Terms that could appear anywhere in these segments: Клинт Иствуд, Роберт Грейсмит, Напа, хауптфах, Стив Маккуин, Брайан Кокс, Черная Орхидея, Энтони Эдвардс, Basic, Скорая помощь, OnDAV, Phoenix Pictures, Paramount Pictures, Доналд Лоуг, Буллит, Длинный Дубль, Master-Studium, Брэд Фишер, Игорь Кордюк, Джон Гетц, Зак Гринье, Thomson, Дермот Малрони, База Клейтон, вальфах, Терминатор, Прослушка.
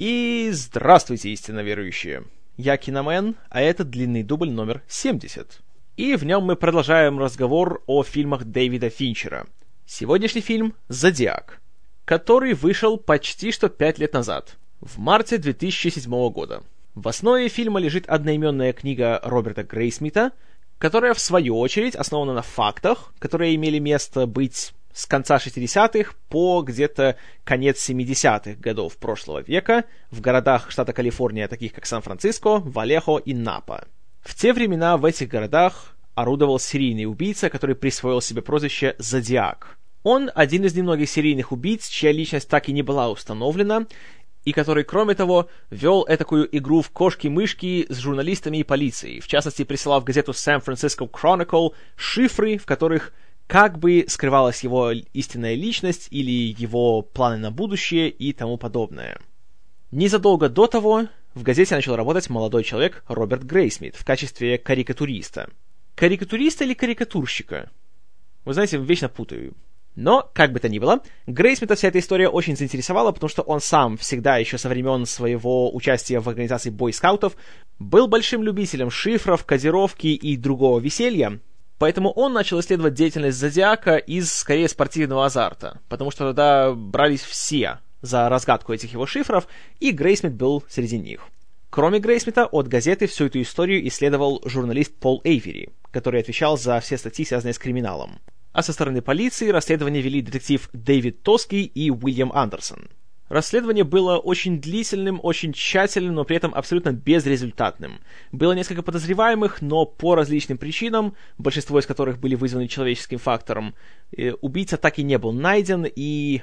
И здравствуйте, истинно верующие! Я Киномен, а это длинный дубль номер 70. И в нем мы продолжаем разговор о фильмах Дэвида Финчера. Сегодняшний фильм «Зодиак», который вышел почти что 5 лет назад, в марте 2007 года. В основе фильма лежит одноименная книга Роберта Грейсмита, которая, в свою очередь, основана на фактах, которые имели место быть с конца 60-х по где-то конец 70-х годов прошлого века в городах штата Калифорния, таких как Сан-Франциско, Валехо и Напа. В те времена в этих городах орудовал серийный убийца, который присвоил себе прозвище «Зодиак». Он один из немногих серийных убийц, чья личность так и не была установлена, и который, кроме того, вел этакую игру в кошки-мышки с журналистами и полицией, в частности, присылал в газету San Francisco Chronicle шифры, в которых как бы скрывалась его истинная личность или его планы на будущее и тому подобное. Незадолго до того в газете начал работать молодой человек Роберт Грейсмит в качестве карикатуриста. Карикатуриста или карикатурщика? Вы знаете, вечно путаю. Но, как бы то ни было, Грейсмита вся эта история очень заинтересовала, потому что он сам всегда, еще со времен своего участия в организации бойскаутов, был большим любителем шифров, кодировки и другого веселья, поэтому он начал исследовать деятельность Зодиака из, скорее, спортивного азарта, потому что тогда брались все за разгадку этих его шифров, и Грейсмит был среди них. Кроме Грейсмита, от газеты всю эту историю исследовал журналист Пол Эйвери, который отвечал за все статьи, связанные с криминалом. А со стороны полиции расследование вели детектив Дэвид Тоски и Уильям Андерсон. Расследование было очень длительным, очень тщательным, но при этом абсолютно безрезультатным. Было несколько подозреваемых, но по различным причинам, большинство из которых были вызваны человеческим фактором, убийца так и не был найден, и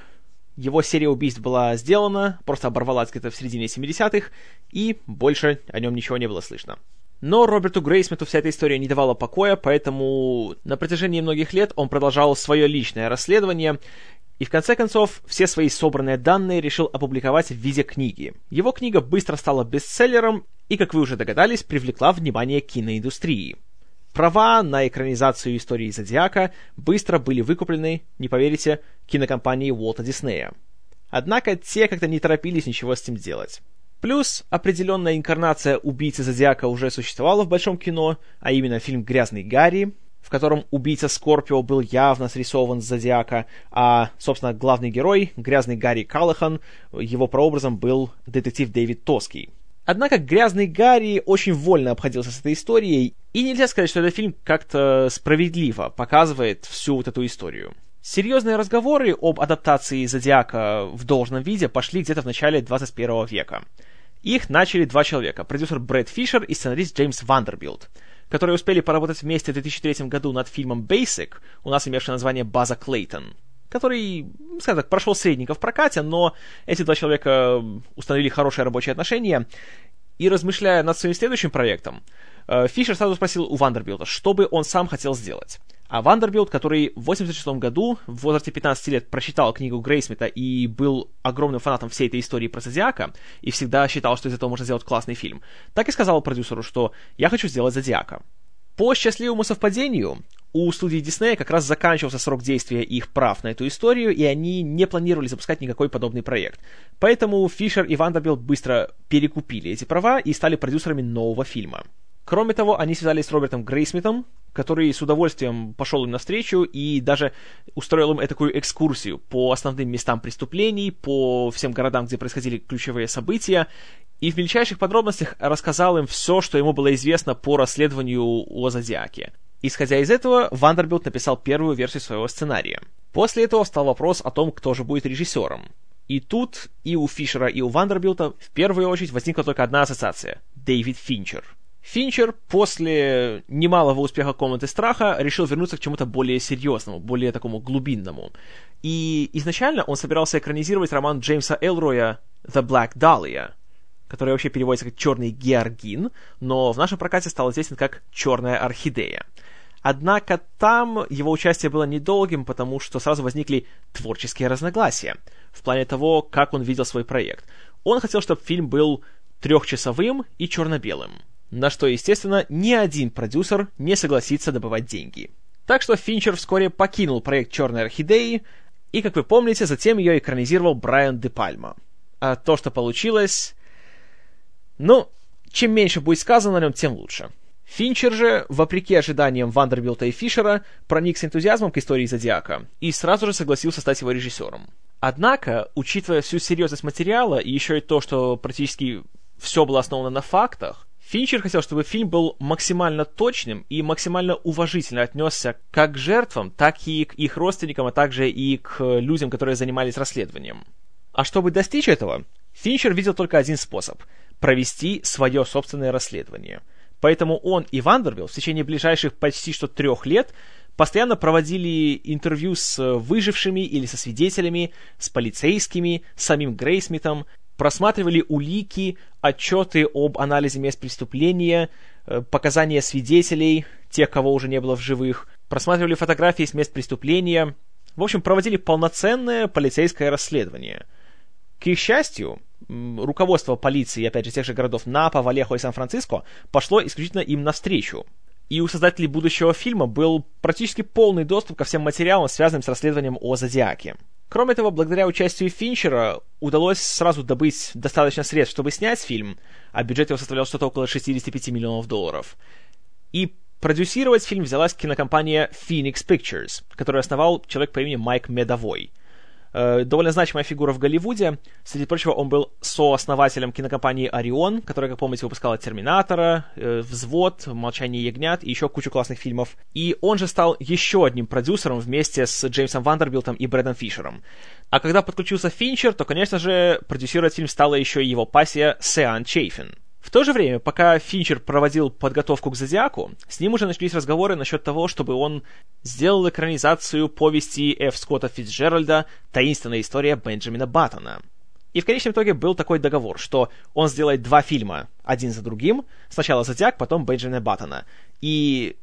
его серия убийств была сделана, просто оборвалась где-то в середине 70-х, и больше о нем ничего не было слышно. Но Роберту Грейсмиту вся эта история не давала покоя, поэтому на протяжении многих лет он продолжал свое личное расследование и, в конце концов, все свои собранные данные решил опубликовать в виде книги. Его книга быстро стала бестселлером и, как вы уже догадались, привлекла внимание киноиндустрии. Права на экранизацию истории Зодиака быстро были выкуплены, не поверите, кинокомпанией Уолта Диснея. Однако те как-то не торопились ничего с этим делать. Плюс определенная инкарнация убийцы Зодиака уже существовала в большом кино, а именно фильм «Грязный Гарри», в котором убийца Скорпио был явно срисован с Зодиака, а, собственно, главный герой, грязный Гарри Каллахан, его прообразом был детектив Дэвид Тоски. Однако «Грязный Гарри» очень вольно обходился с этой историей, и нельзя сказать, что этот фильм как-то справедливо показывает всю вот эту историю. Серьезные разговоры об адаптации Зодиака в должном виде пошли где-то в начале 21 века. Их начали два человека, продюсер Брэд Фишер и сценарист Джеймс Вандербилт, которые успели поработать вместе в 2003 году над фильмом «Basic», у нас имевшее название «База Клейтон», который, скажем так, прошел средненько в прокате, но эти два человека установили хорошие рабочие отношения, и, размышляя над своим следующим проектом, Фишер сразу спросил у Вандербилта, что бы он сам хотел сделать. А Вандербилт, который в 1986 году в возрасте 15 лет прочитал книгу Грейсмита и был огромным фанатом всей этой истории про Зодиака, и всегда считал, что из этого можно сделать классный фильм, так и сказал продюсеру, что «я хочу сделать Зодиака». По счастливому совпадению, у студии Диснея как раз заканчивался срок действия их прав на эту историю, и они не планировали запускать никакой подобный проект. Поэтому Фишер и Вандербилт быстро перекупили эти права и стали продюсерами нового фильма. Кроме того, они связались с Робертом Грейсмитом, который с удовольствием пошел им навстречу и даже устроил им такую экскурсию по основным местам преступлений, по всем городам, где происходили ключевые события, и в мельчайших подробностях рассказал им все, что ему было известно по расследованию о Зодиаке. Исходя из этого, Вандербилт написал первую версию своего сценария. После этого встал вопрос о том, кто же будет режиссером. И тут и у Фишера, и у Вандербилта в первую очередь возникла только одна ассоциация — Дэвид Финчер. Финчер после немалого успеха «Комнаты страха» решил вернуться к чему-то более серьезному, более такому глубинному. И изначально он собирался экранизировать роман Джеймса Элроя «The Black Dahlia», который вообще переводится как «Черный георгин», но в нашем прокате стал известен как «Черная орхидея». Однако там его участие было недолгим, потому что сразу возникли творческие разногласия в плане того, как он видел свой проект. Он хотел, чтобы фильм был трехчасовым и черно-белым. На что, естественно, ни один продюсер не согласится добывать деньги. Так что Финчер вскоре покинул проект «Черной орхидеи», и, как вы помните, затем ее экранизировал Брайан Де Пальма. а то, что получилось... Ну, чем меньше будет сказано о нем, тем лучше. Финчер же, вопреки ожиданиям Вандербилта и Фишера, проник с энтузиазмом к истории «Зодиака» и сразу же согласился стать его режиссером. Однако, учитывая всю серьезность материала и еще и то, что практически все было основано на фактах, Финчер хотел, чтобы фильм был максимально точным и максимально уважительно отнесся как к жертвам, так и к их родственникам, а также и к людям, которые занимались расследованием. А чтобы достичь этого, Финчер видел только один способ – провести свое собственное расследование. Поэтому он и Вандербилт в течение ближайших почти что 3 лет постоянно проводили интервью с выжившими или со свидетелями, с полицейскими, с самим Грейсмитом, просматривали улики, отчеты об анализе мест преступления, показания свидетелей, тех, кого уже не было в живых, просматривали фотографии с мест преступления. В общем, проводили полноценное полицейское расследование. К их счастью, руководство полиции, опять же, тех же городов Напа, Валехо и Сан-Франциско пошло исключительно им навстречу. И у создателей будущего фильма был практически полный доступ ко всем материалам, связанным с расследованием о «Зодиаке». Кроме того, благодаря участию Финчера удалось сразу добыть достаточно средств, чтобы снять фильм, а бюджет его составлял что-то около $65 миллионов. И продюсировать фильм взялась кинокомпания Phoenix Pictures, которую основал человек по имени Майк Медавой. Довольно значимая фигура в Голливуде. Среди прочего, он был сооснователем кинокомпании «Орион», которая, как помните, выпускала «Терминатора», «Взвод», «Молчание ягнят» и еще кучу классных фильмов. И он же стал еще одним продюсером вместе с Джеймсом Вандербилтом и Брэдом Фишером. А когда подключился Финчер, то, конечно же, продюсировать фильм стала еще и его пассия Сеан Чейфин. В то же время, пока Финчер проводил подготовку к «Зодиаку», с ним уже начались разговоры насчет того, чтобы он сделал экранизацию повести Ф. Скотта Фицджеральда «Таинственная история Бенджамина Баттона». И в конечном итоге был такой договор, что он сделает 2 фильма, один за другим, сначала «Зодиак», потом «Бенджамина Баттона». И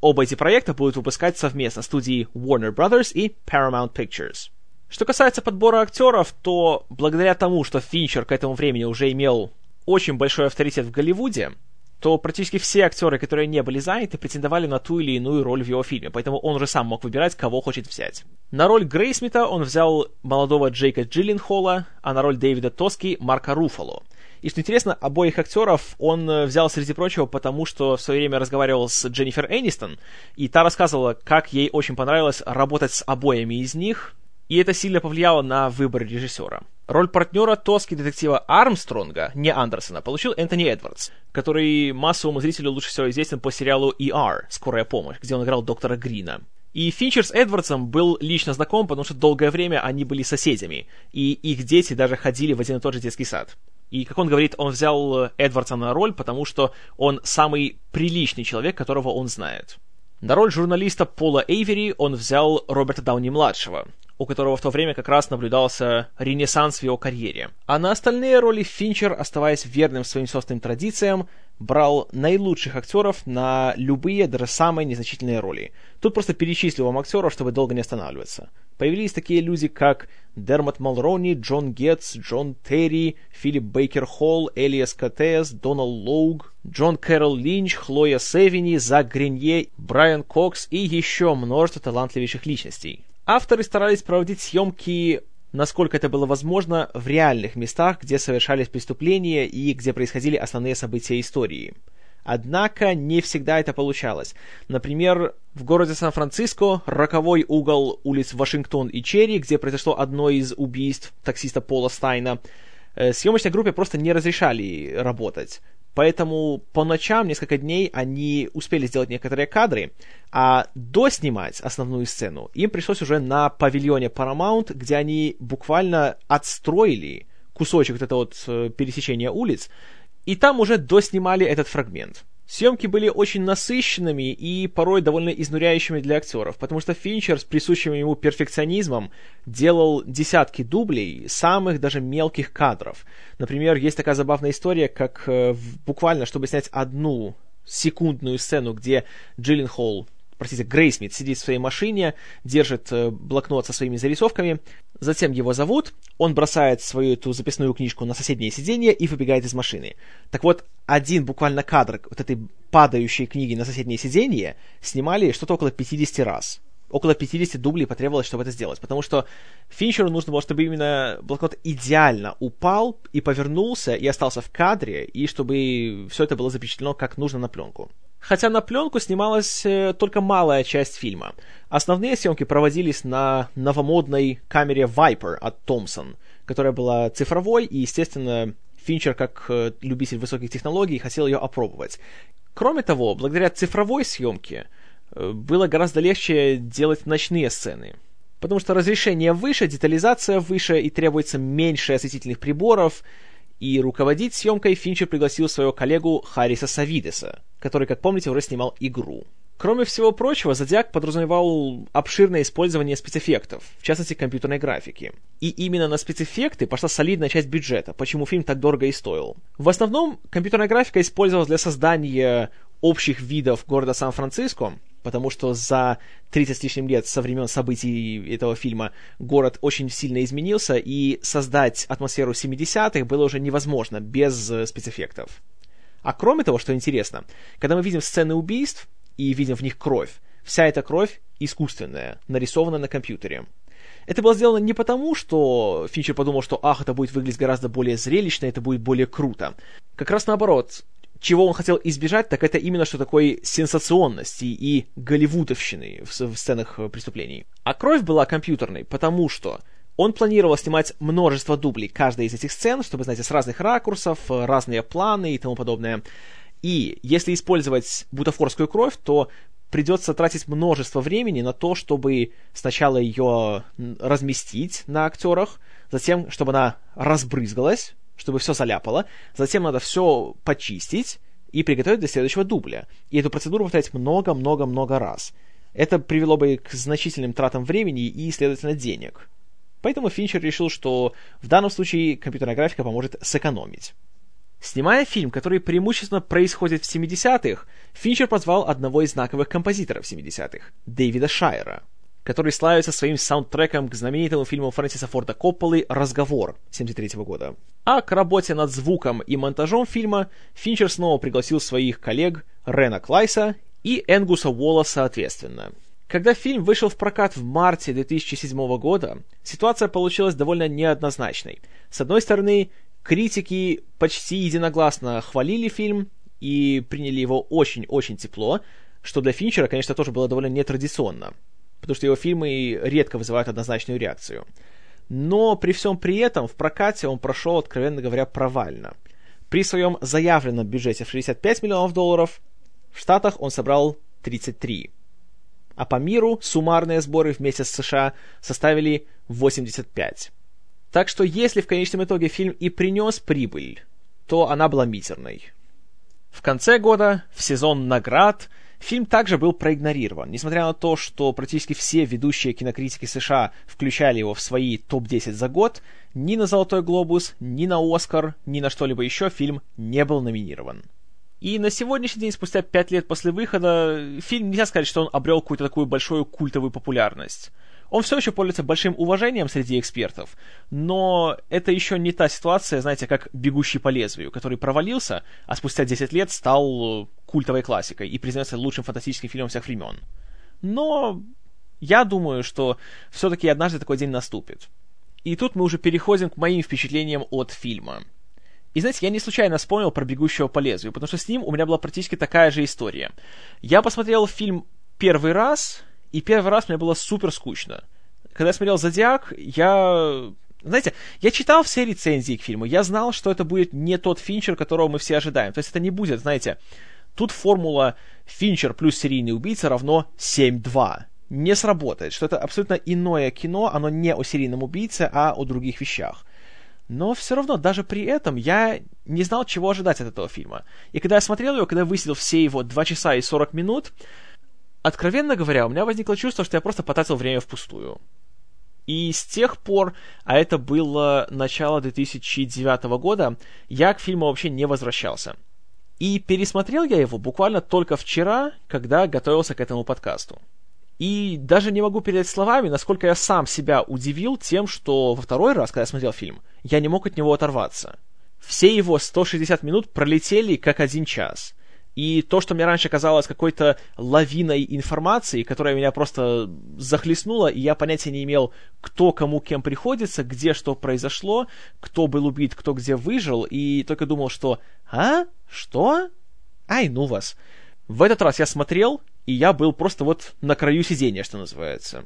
оба эти проекта будут выпускать совместно студии Warner Bros. И Paramount Pictures. Что касается подбора актеров, то благодаря тому, что Финчер к этому времени уже имел очень большой авторитет в Голливуде, то практически все актеры, которые не были заняты, претендовали на ту или иную роль в его фильме, поэтому он уже сам мог выбирать, кого хочет взять. На роль Грейсмита он взял молодого Джейка Джилленхола, а на роль Дэвида Тоски — Марка Руффало. И что интересно, обоих актеров он взял, среди прочего, потому что в свое время разговаривал с Дженнифер Энистон, и та рассказывала, как ей очень понравилось работать с обоими из них, и это сильно повлияло на выбор режиссера. Роль партнера Тоски детектива Армстронга, не Андерсона, получил Энтони Эдвардс, который массовому зрителю лучше всего известен по сериалу ER «Скорая помощь», где он играл доктора Грина. И Финчер с Эдвардсом был лично знаком, потому что долгое время они были соседями, и их дети даже ходили в один и тот же детский сад. И, как он говорит, он взял Эдвардса на роль, потому что он самый приличный человек, которого он знает. На роль журналиста Пола Эйвери он взял Роберта Дауни-младшего, у которого в то время как раз наблюдался ренессанс в его карьере. А на остальные роли Финчер, оставаясь верным своим собственным традициям, брал наилучших актеров на любые, даже самые незначительные роли. Тут просто перечислил вам актеров, чтобы долго не останавливаться. Появились такие люди, как Дермот Малрони, Джон Гетц, Джон Терри, Филипп Бейкер Холл, Элиас Котес, Доналд Лоуг, Джон Кэрол Линч, Хлоя Севини, Зак Гринье, Брайан Кокс и еще множество талантливейших личностей. Авторы старались проводить съемки, насколько это было возможно, в реальных местах, где совершались преступления и где происходили основные события истории. Однако не всегда это получалось. Например, в городе Сан-Франциско, роковой угол улиц Вашингтон и Черри, где произошло одно из убийств таксиста Пола Стайна, съемочной группе просто не разрешали работать. Поэтому по ночам несколько дней они успели сделать некоторые кадры, а доснимать основную сцену им пришлось уже на павильоне Paramount, где они буквально отстроили кусочек вот этого вот пересечения улиц, и там уже доснимали этот фрагмент. Съемки были очень насыщенными и порой довольно изнуряющими для актеров, потому что Финчер с присущим ему перфекционизмом делал десятки дублей самых даже мелких кадров. Например, есть такая забавная история, как буквально, чтобы снять 1 секундную сцену, где Грейсмит сидит в своей машине, держит блокнот со своими зарисовками, затем его зовут, он бросает свою эту записную книжку на соседнее сиденье и выбегает из машины. Так вот, один буквально кадр вот этой падающей книги на соседнее сиденье снимали что-то около 50 раз. около 50 дублей потребовалось, чтобы это сделать, потому что Финчеру нужно было, чтобы именно блокнот идеально упал и повернулся, и остался в кадре, и чтобы все это было запечатлено как нужно на пленку. Хотя на пленку снималась только малая часть фильма. Основные съемки проводились на новомодной камере Viper от Thomson, которая была цифровой, и, естественно, Финчер, как любитель высоких технологий, хотел ее опробовать. Кроме того, благодаря цифровой съемке было гораздо легче делать ночные сцены, потому что разрешение выше, детализация выше, и требуется меньше осветительных приборов, и руководить съемкой Финчер пригласил своего коллегу Харриса Савидеса, который, как помните, уже снимал «Игру». Кроме всего прочего, «Зодиак» подразумевал обширное использование спецэффектов, в частности, компьютерной графики. И именно на спецэффекты пошла солидная часть бюджета, почему фильм так дорого и стоил. В основном, компьютерная графика использовалась для создания общих видов города Сан-Франциско, потому что за 30 с лишним лет со времен событий этого фильма город очень сильно изменился, и создать атмосферу 70-х было уже невозможно без спецэффектов. А кроме того, что интересно, когда мы видим сцены убийств, и видим в них кровь. Вся эта кровь искусственная, нарисована на компьютере. Это было сделано не потому, что Финчер подумал, что это будет выглядеть гораздо более зрелищно, это будет более круто. Как раз наоборот, чего он хотел избежать, так это именно что такой сенсационности и голливудовщины в сценах преступлений. А кровь была компьютерной, потому что он планировал снимать множество дублей каждой из этих сцен, чтобы, знаете, с разных ракурсов, разные планы и тому подобное. И если использовать бутафорскую кровь, то придется тратить множество времени на то, чтобы сначала ее разместить на актерах, затем, чтобы она разбрызгалась, чтобы все заляпало, затем надо все почистить и приготовить для следующего дубля. И эту процедуру повторять много-много-много раз. Это привело бы к значительным тратам времени и, следовательно, денег. Поэтому Финчер решил, что в данном случае компьютерная графика поможет сэкономить. Снимая фильм, который преимущественно происходит в 70-х, Финчер позвал одного из знаковых композиторов 70-х, Дэвида Шайера, который славится своим саундтреком к знаменитому фильму Фрэнсиса Форда Копполы «Разговор» 73-го года. А к работе над звуком и монтажом фильма Финчер снова пригласил своих коллег Рена Клайса и Энгуса Уолла соответственно. Когда фильм вышел в прокат в марте 2007 года, ситуация получилась довольно неоднозначной. С одной стороны, критики почти единогласно хвалили фильм и приняли его очень-очень тепло, что для Финчера, конечно, тоже было довольно нетрадиционно, потому что его фильмы редко вызывают однозначную реакцию. Но при всем при этом в прокате он прошел, откровенно говоря, провально. При своем заявленном бюджете в 65 миллионов долларов в Штатах он собрал 33. А по миру суммарные сборы вместе с США составили 85. Так что если в конечном итоге фильм и принес прибыль, то она была мизерной. В конце года, в сезон наград, фильм также был проигнорирован, несмотря на то, что практически все ведущие кинокритики США включали его в свои топ-10 за год, ни на «Золотой глобус», ни на «Оскар», ни на что-либо еще фильм не был номинирован. И на сегодняшний день, спустя 5 лет после выхода, фильм, нельзя сказать, что он обрел какую-то такую большую культовую популярность. Он все еще пользуется большим уважением среди экспертов, но это еще не та ситуация, знаете, как «Бегущий по лезвию», который провалился, а спустя 10 лет стал культовой классикой и признается лучшим фантастическим фильмом всех времен. Но я думаю, что все-таки однажды такой день наступит. И тут мы уже переходим к моим впечатлениям от фильма. И знаете, я не случайно вспомнил про «Бегущего по лезвию», потому что с ним у меня была практически такая же история. Я посмотрел фильм первый раз, и первый раз мне было супер скучно. Когда я смотрел «Зодиак», я читал все рецензии к фильму, я знал, что это будет не тот Финчер, которого мы все ожидаем. То есть это не будет, знаете, тут формула «Финчер плюс серийный убийца равно 7-2». Не сработает, что это абсолютно иное кино, оно не о серийном убийце, а о других вещах. Но все равно, даже при этом, я не знал, чего ожидать от этого фильма. И когда я смотрел его, когда высидел все его 2 часа и 40 минут... Откровенно говоря, у меня возникло чувство, что я просто потратил время впустую. И с тех пор, а это было начало 2009 года, я к фильму вообще не возвращался. И пересмотрел я его буквально только вчера, когда готовился к этому подкасту. И даже не могу передать словами, насколько я сам себя удивил тем, что во второй раз, когда я смотрел фильм, я не мог от него оторваться. Все его 160 минут пролетели как один час. И то, что мне раньше казалось какой-то лавиной информации, которая меня просто захлестнула, и я понятия не имел, кто кому кем приходится, где что произошло, кто был убит, кто где выжил, и только думал, что «А? Что? Ай, ну вас!» В этот раз я смотрел, и я был просто вот на краю сидения, что называется.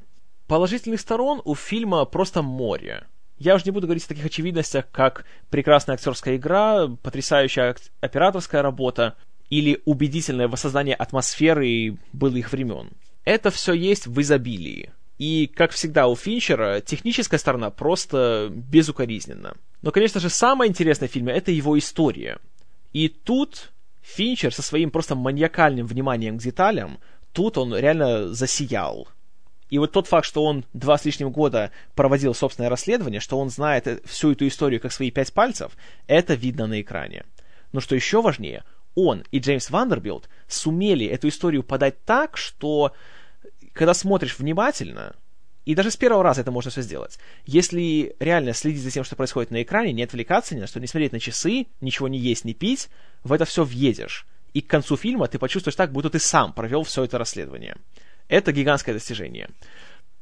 Положительных сторон у фильма просто море. Я уже не буду говорить о таких очевидностях, как прекрасная актерская игра, потрясающая операторская работа, или убедительное воссоздание атмосферы былых времен. Это все есть в изобилии. И, как всегда у Финчера, техническая сторона просто безукоризненна. Но, конечно же, самое интересное в фильме — это его история. И тут Финчер со своим просто маньякальным вниманием к деталям, тут он реально засиял. И вот тот факт, что он 2 с лишним года проводил собственное расследование, что он знает всю эту историю как свои 5 пальцев, это видно на экране. Но что еще важнее — он и Джеймс Вандербилт сумели эту историю подать так, что когда смотришь внимательно, и даже с первого раза это можно все сделать, если реально следить за тем, что происходит на экране, не отвлекаться ни на что, не смотреть на часы, ничего не есть, не пить, в это все въедешь. И к концу фильма ты почувствуешь так, будто ты сам провел все это расследование. Это гигантское достижение.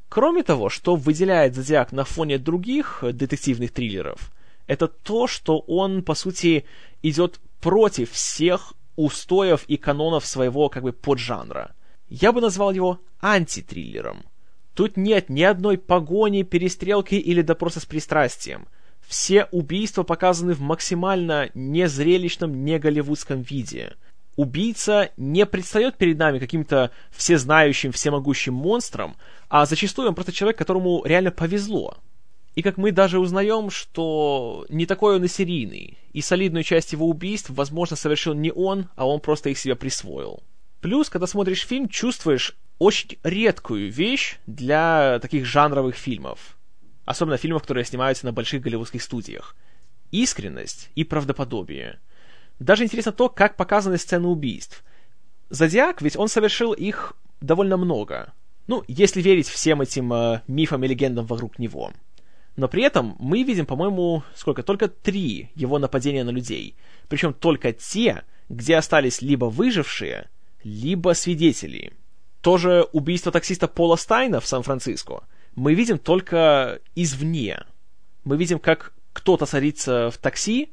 Кроме того, что выделяет «Зодиак» на фоне других детективных триллеров, это то, что он, по сути, идет против всех устоев и канонов своего как бы поджанра. Я бы назвал его антитриллером. Тут нет ни одной погони, перестрелки или допроса с пристрастием. Все убийства показаны в максимально незрелищном, неголливудском виде. Убийца не предстает перед нами каким-то всезнающим, всемогущим монстром, а зачастую он просто человек, которому реально повезло. И как мы даже узнаем, что не такой он и серийный, и солидную часть его убийств, возможно, совершил не он, а он просто их себе присвоил. Плюс, когда смотришь фильм, чувствуешь очень редкую вещь для таких жанровых фильмов, особенно фильмов, которые снимаются на больших голливудских студиях. Искренность и правдоподобие. Даже интересно то, как показаны сцены убийств. «Зодиак», ведь он совершил их довольно много, ну, если верить всем этим мифам и легендам вокруг него. Но при этом мы видим, по-моему, только 3 его нападения на людей. Причем только те, где остались либо выжившие, либо свидетели. Тоже убийство таксиста Пола Стайна в Сан-Франциско мы видим только извне. Мы видим, как кто-то садится в такси,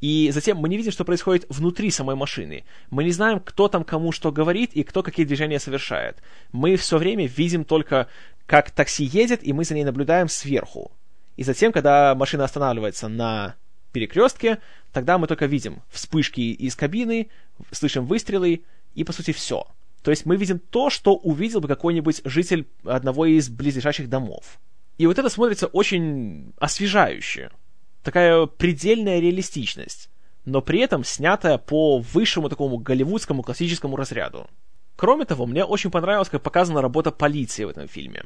и затем мы не видим, что происходит внутри самой машины. Мы не знаем, кто там кому что говорит и кто какие движения совершает. Мы все время видим только, как такси едет, и мы за ней наблюдаем сверху. И затем, когда машина останавливается на перекрестке, тогда мы только видим вспышки из кабины, слышим выстрелы, и, по сути, все. То есть мы видим то, что увидел бы какой-нибудь житель одного из близлежащих домов. И вот это смотрится очень освежающе. Такая предельная реалистичность, но при этом снятая по высшему такому голливудскому классическому разряду. Кроме того, мне очень понравилась, как показана работа полиции в этом фильме.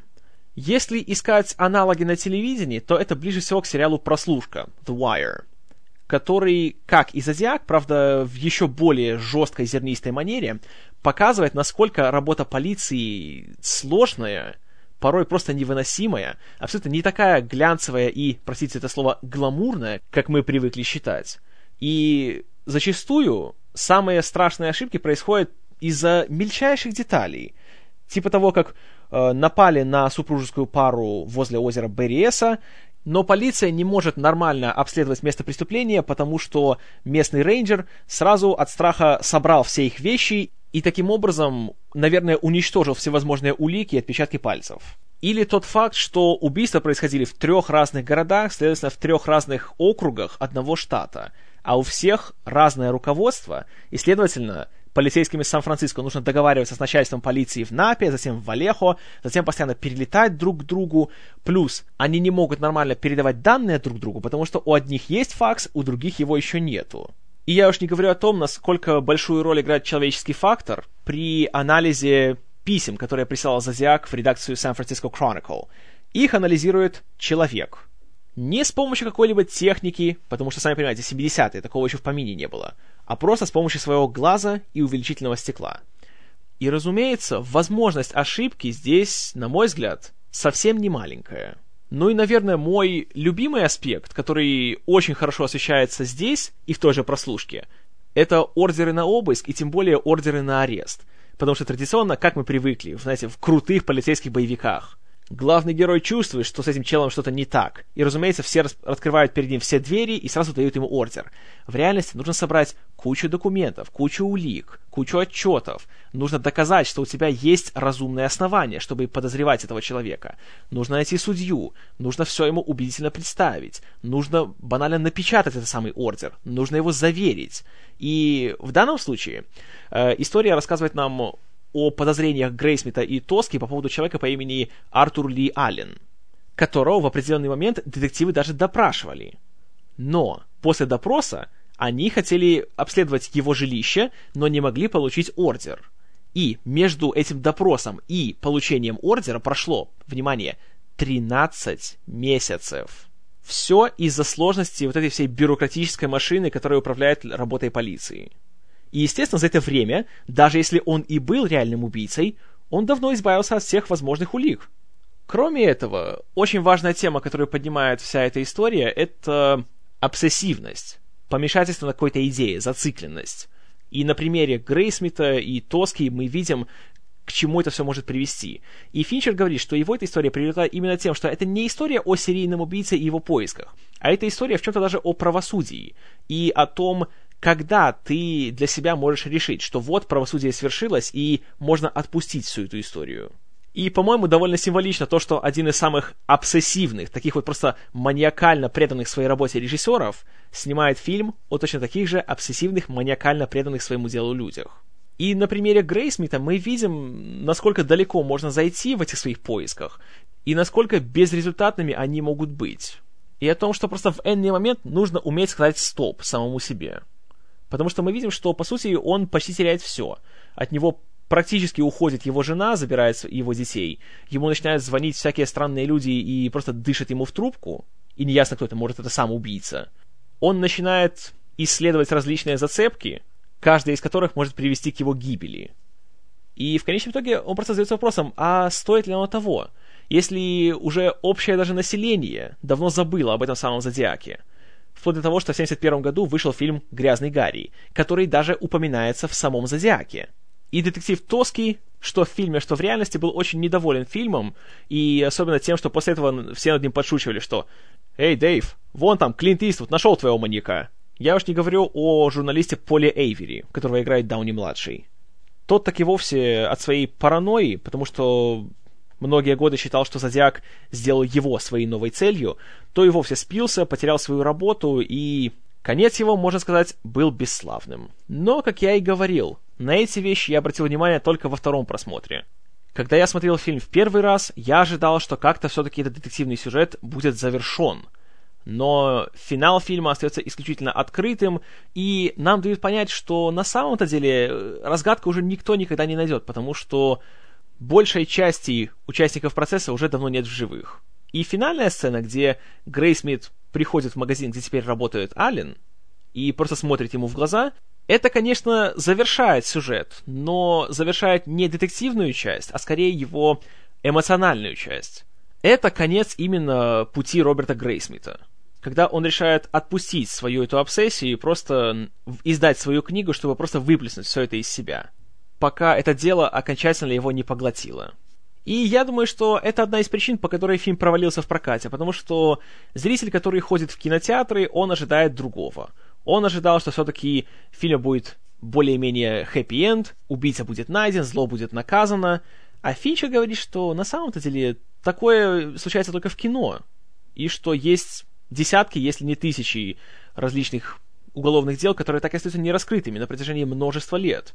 Если искать аналоги на телевидении, то это ближе всего к сериалу «Прослушка» The Wire, который, как и «Зодиак», правда, в еще более жесткой зернистой манере, показывает, насколько работа полиции сложная, порой просто невыносимая, абсолютно не такая глянцевая и, простите это слово, гламурная, как мы привыкли считать. И зачастую самые страшные ошибки происходят из-за мельчайших деталей, типа того, как напали на супружескую пару возле озера Берриеса, но полиция не может нормально обследовать место преступления, потому что местный рейнджер сразу от страха собрал все их вещи и таким образом, наверное, уничтожил всевозможные улики и отпечатки пальцев. Или тот факт, что убийства происходили в 3 разных городах, следовательно, в 3 разных округах одного штата, а у всех разное руководство, и, следовательно, полицейским из Сан-Франциско нужно договариваться с начальством полиции в Напе, затем в Валехо, затем постоянно перелетать друг к другу. Плюс они не могут нормально передавать данные друг другу, потому что у одних есть факс, у других его еще нету. И я уж не говорю о том, насколько большую роль играет человеческий фактор при анализе писем, которые присылал «Зодиак» в редакцию San Francisco Chronicle. Их анализирует человек. Не с помощью какой-либо техники, потому что, сами понимаете, 70-е, такого еще в помине не было, а просто с помощью своего глаза и увеличительного стекла. И, разумеется, возможность ошибки здесь, на мой взгляд, совсем не маленькая. Ну и, наверное, мой любимый аспект, который очень хорошо освещается здесь и в той же прослушке, это ордеры на обыск и тем более ордеры на арест. Потому что традиционно, как мы привыкли, знаете, в крутых полицейских боевиках, главный герой чувствует, что с этим челом что-то не так. И, разумеется, все открывают перед ним все двери и сразу дают ему ордер. В реальности нужно собрать кучу документов, кучу улик, кучу отчетов. Нужно доказать, что у тебя есть разумные основания, чтобы подозревать этого человека. Нужно найти судью, нужно все ему убедительно представить, нужно банально напечатать этот самый ордер, нужно его заверить. И в данном случае история рассказывает нам о подозрениях Грейсмита и Тоски по поводу человека по имени Артур Ли Аллен, которого в определенный момент детективы даже допрашивали. Но после допроса они хотели обследовать его жилище, но не могли получить ордер. И между этим допросом и получением ордера прошло, внимание, 13 месяцев. Все из-за сложности вот этой всей бюрократической машины, которая управляет работой полиции. И, естественно, за это время, даже если он и был реальным убийцей, он давно избавился от всех возможных улик. Кроме этого, очень важная тема, которую поднимает вся эта история, это обсессивность, помешательство на какой-то идее, зацикленность. И на примере Грейсмита и Тоски мы видим, к чему это все может привести. И Финчер говорит, что его эта история привлекла именно тем, что это не история о серийном убийце и его поисках, а это история в чем-то даже о правосудии и о том, когда ты для себя можешь решить, что вот правосудие свершилось, и можно отпустить всю эту историю. И, по-моему, довольно символично то, что один из самых обсессивных, таких вот просто маниакально преданных своей работе режиссеров, снимает фильм о точно таких же обсессивных, маниакально преданных своему делу людях. И на примере Грейсмита мы видим, насколько далеко можно зайти в этих своих поисках, и насколько безрезультатными они могут быть. И о том, что просто в энный момент нужно уметь сказать «стоп» самому себе. Потому что мы видим, что, по сути, он почти теряет все. От него практически уходит его жена, забирает его детей. Ему начинают звонить всякие странные люди и просто дышат ему в трубку. И неясно, кто это, может, это сам убийца. Он начинает исследовать различные зацепки, каждая из которых может привести к его гибели. И в конечном итоге он просто задается вопросом, а стоит ли оно того, если уже общее даже население давно забыло об этом самом Зодиаке. Вплоть до того, что в 1971 году вышел фильм «Грязный Гарри», который даже упоминается в самом «Зодиаке». И детектив Тоски, что в фильме, что в реальности, был очень недоволен фильмом, и особенно тем, что после этого все над ним подшучивали, что «Эй, Дэйв, вон там Клинт Иствуд нашел твоего маньяка». Я уж не говорю о журналисте Поле Эйвери, которого играет Дауни-младший. Тот так и вовсе от своей паранойи, потому что многие годы считал, что Зодиак сделал его своей новой целью, то и вовсе спился, потерял свою работу, и конец его, можно сказать, был бесславным. Но, как я и говорил, на эти вещи я обратил внимание только во втором просмотре. Когда я смотрел фильм в первый раз, я ожидал, что как-то все-таки этот детективный сюжет будет завершен. Но финал фильма остается исключительно открытым, и нам дают понять, что на самом-то деле разгадку уже никто никогда не найдет, потому что большей части участников процесса уже давно нет в живых. И финальная сцена, где Грейсмит приходит в магазин, где теперь работает Аллен, и просто смотрит ему в глаза, это, конечно, завершает сюжет, но завершает не детективную часть, а скорее его эмоциональную часть. Это конец именно пути Роберта Грейсмита, когда он решает отпустить свою эту обсессию и просто издать свою книгу, чтобы просто выплеснуть все это из себя, пока это дело окончательно его не поглотило. И я думаю, что это одна из причин, по которой фильм провалился в прокате, потому что зритель, который ходит в кинотеатры, он ожидает другого. Он ожидал, что все-таки в фильме будет более-менее хэппи-энд, убийца будет найден, зло будет наказано, а Финчер говорит, что на самом-то деле такое случается только в кино, и что есть десятки, если не тысячи различных уголовных дел, которые так и остаются нераскрытыми на протяжении множества лет.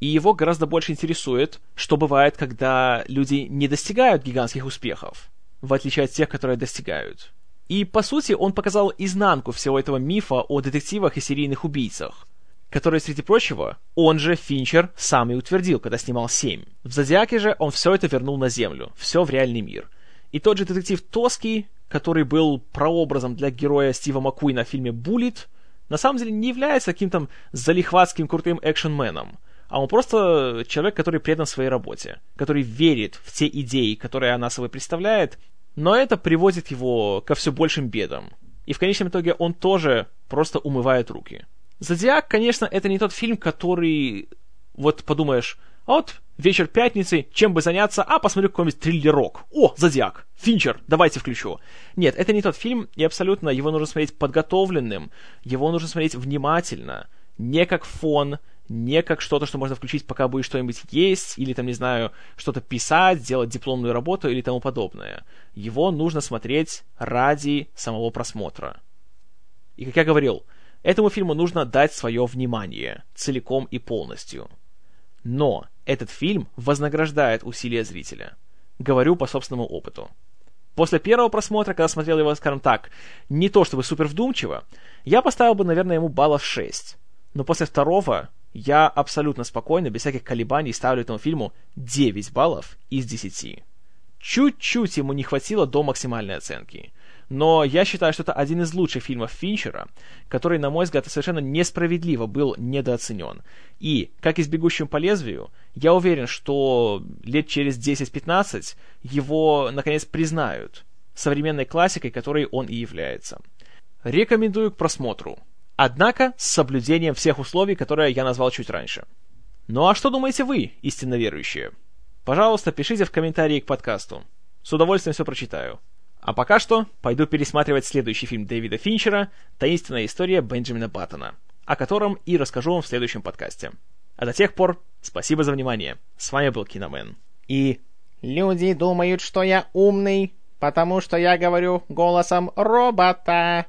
И его гораздо больше интересует, что бывает, когда люди не достигают гигантских успехов, в отличие от тех, которые достигают. И, по сути, он показал изнанку всего этого мифа о детективах и серийных убийцах, который, среди прочего, он же, Финчер, сам и утвердил, когда снимал «7». В «Зодиаке» же он все это вернул на землю, все в реальный мир. И тот же детектив Тоски, который был прообразом для героя Стива МакКуина в фильме «Буллит», на самом деле не является каким-то залихватским крутым экшенменом, а он просто человек, который предан своей работе, который верит в те идеи, которые она собой представляет, но это приводит его ко все большим бедам. И в конечном итоге он тоже просто умывает руки. «Зодиак», конечно, это не тот фильм, который... Вот подумаешь, а вот вечер пятницы, чем бы заняться, а посмотрю какой-нибудь триллерок. О, «Зодиак», Финчер, давайте включу. Нет, это не тот фильм, и абсолютно его нужно смотреть подготовленным, его нужно смотреть внимательно, не как фон, не как что-то, что можно включить, пока будет что-нибудь есть, или там, не знаю, что-то писать, делать дипломную работу или тому подобное. Его нужно смотреть ради самого просмотра. И, как я говорил, этому фильму нужно дать свое внимание целиком и полностью. Но этот фильм вознаграждает усилия зрителя. Говорю по собственному опыту. После первого просмотра, когда смотрел его, скажем так, не то чтобы супер вдумчиво, я поставил бы, наверное, ему баллов 6. Но после второго я абсолютно спокойно, без всяких колебаний, ставлю этому фильму 9 баллов из 10. Чуть-чуть ему не хватило до максимальной оценки. Но я считаю, что это один из лучших фильмов Финчера, который, на мой взгляд, совершенно несправедливо был недооценен. И, как и с «Бегущим по лезвию», я уверен, что лет через 10-15 его, наконец, признают современной классикой, которой он и является. Рекомендую к просмотру. Однако с соблюдением всех условий, которые я назвал чуть раньше. Ну а что думаете вы, истинно верующие? Пожалуйста, пишите в комментарии к подкасту. С удовольствием все прочитаю. А пока что пойду пересматривать следующий фильм Дэвида Финчера «Таинственная история Бенджамина Баттона», о котором и расскажу вам в следующем подкасте. А до тех пор, спасибо за внимание. С вами был Киномен. И люди думают, что я умный, потому что я говорю голосом робота.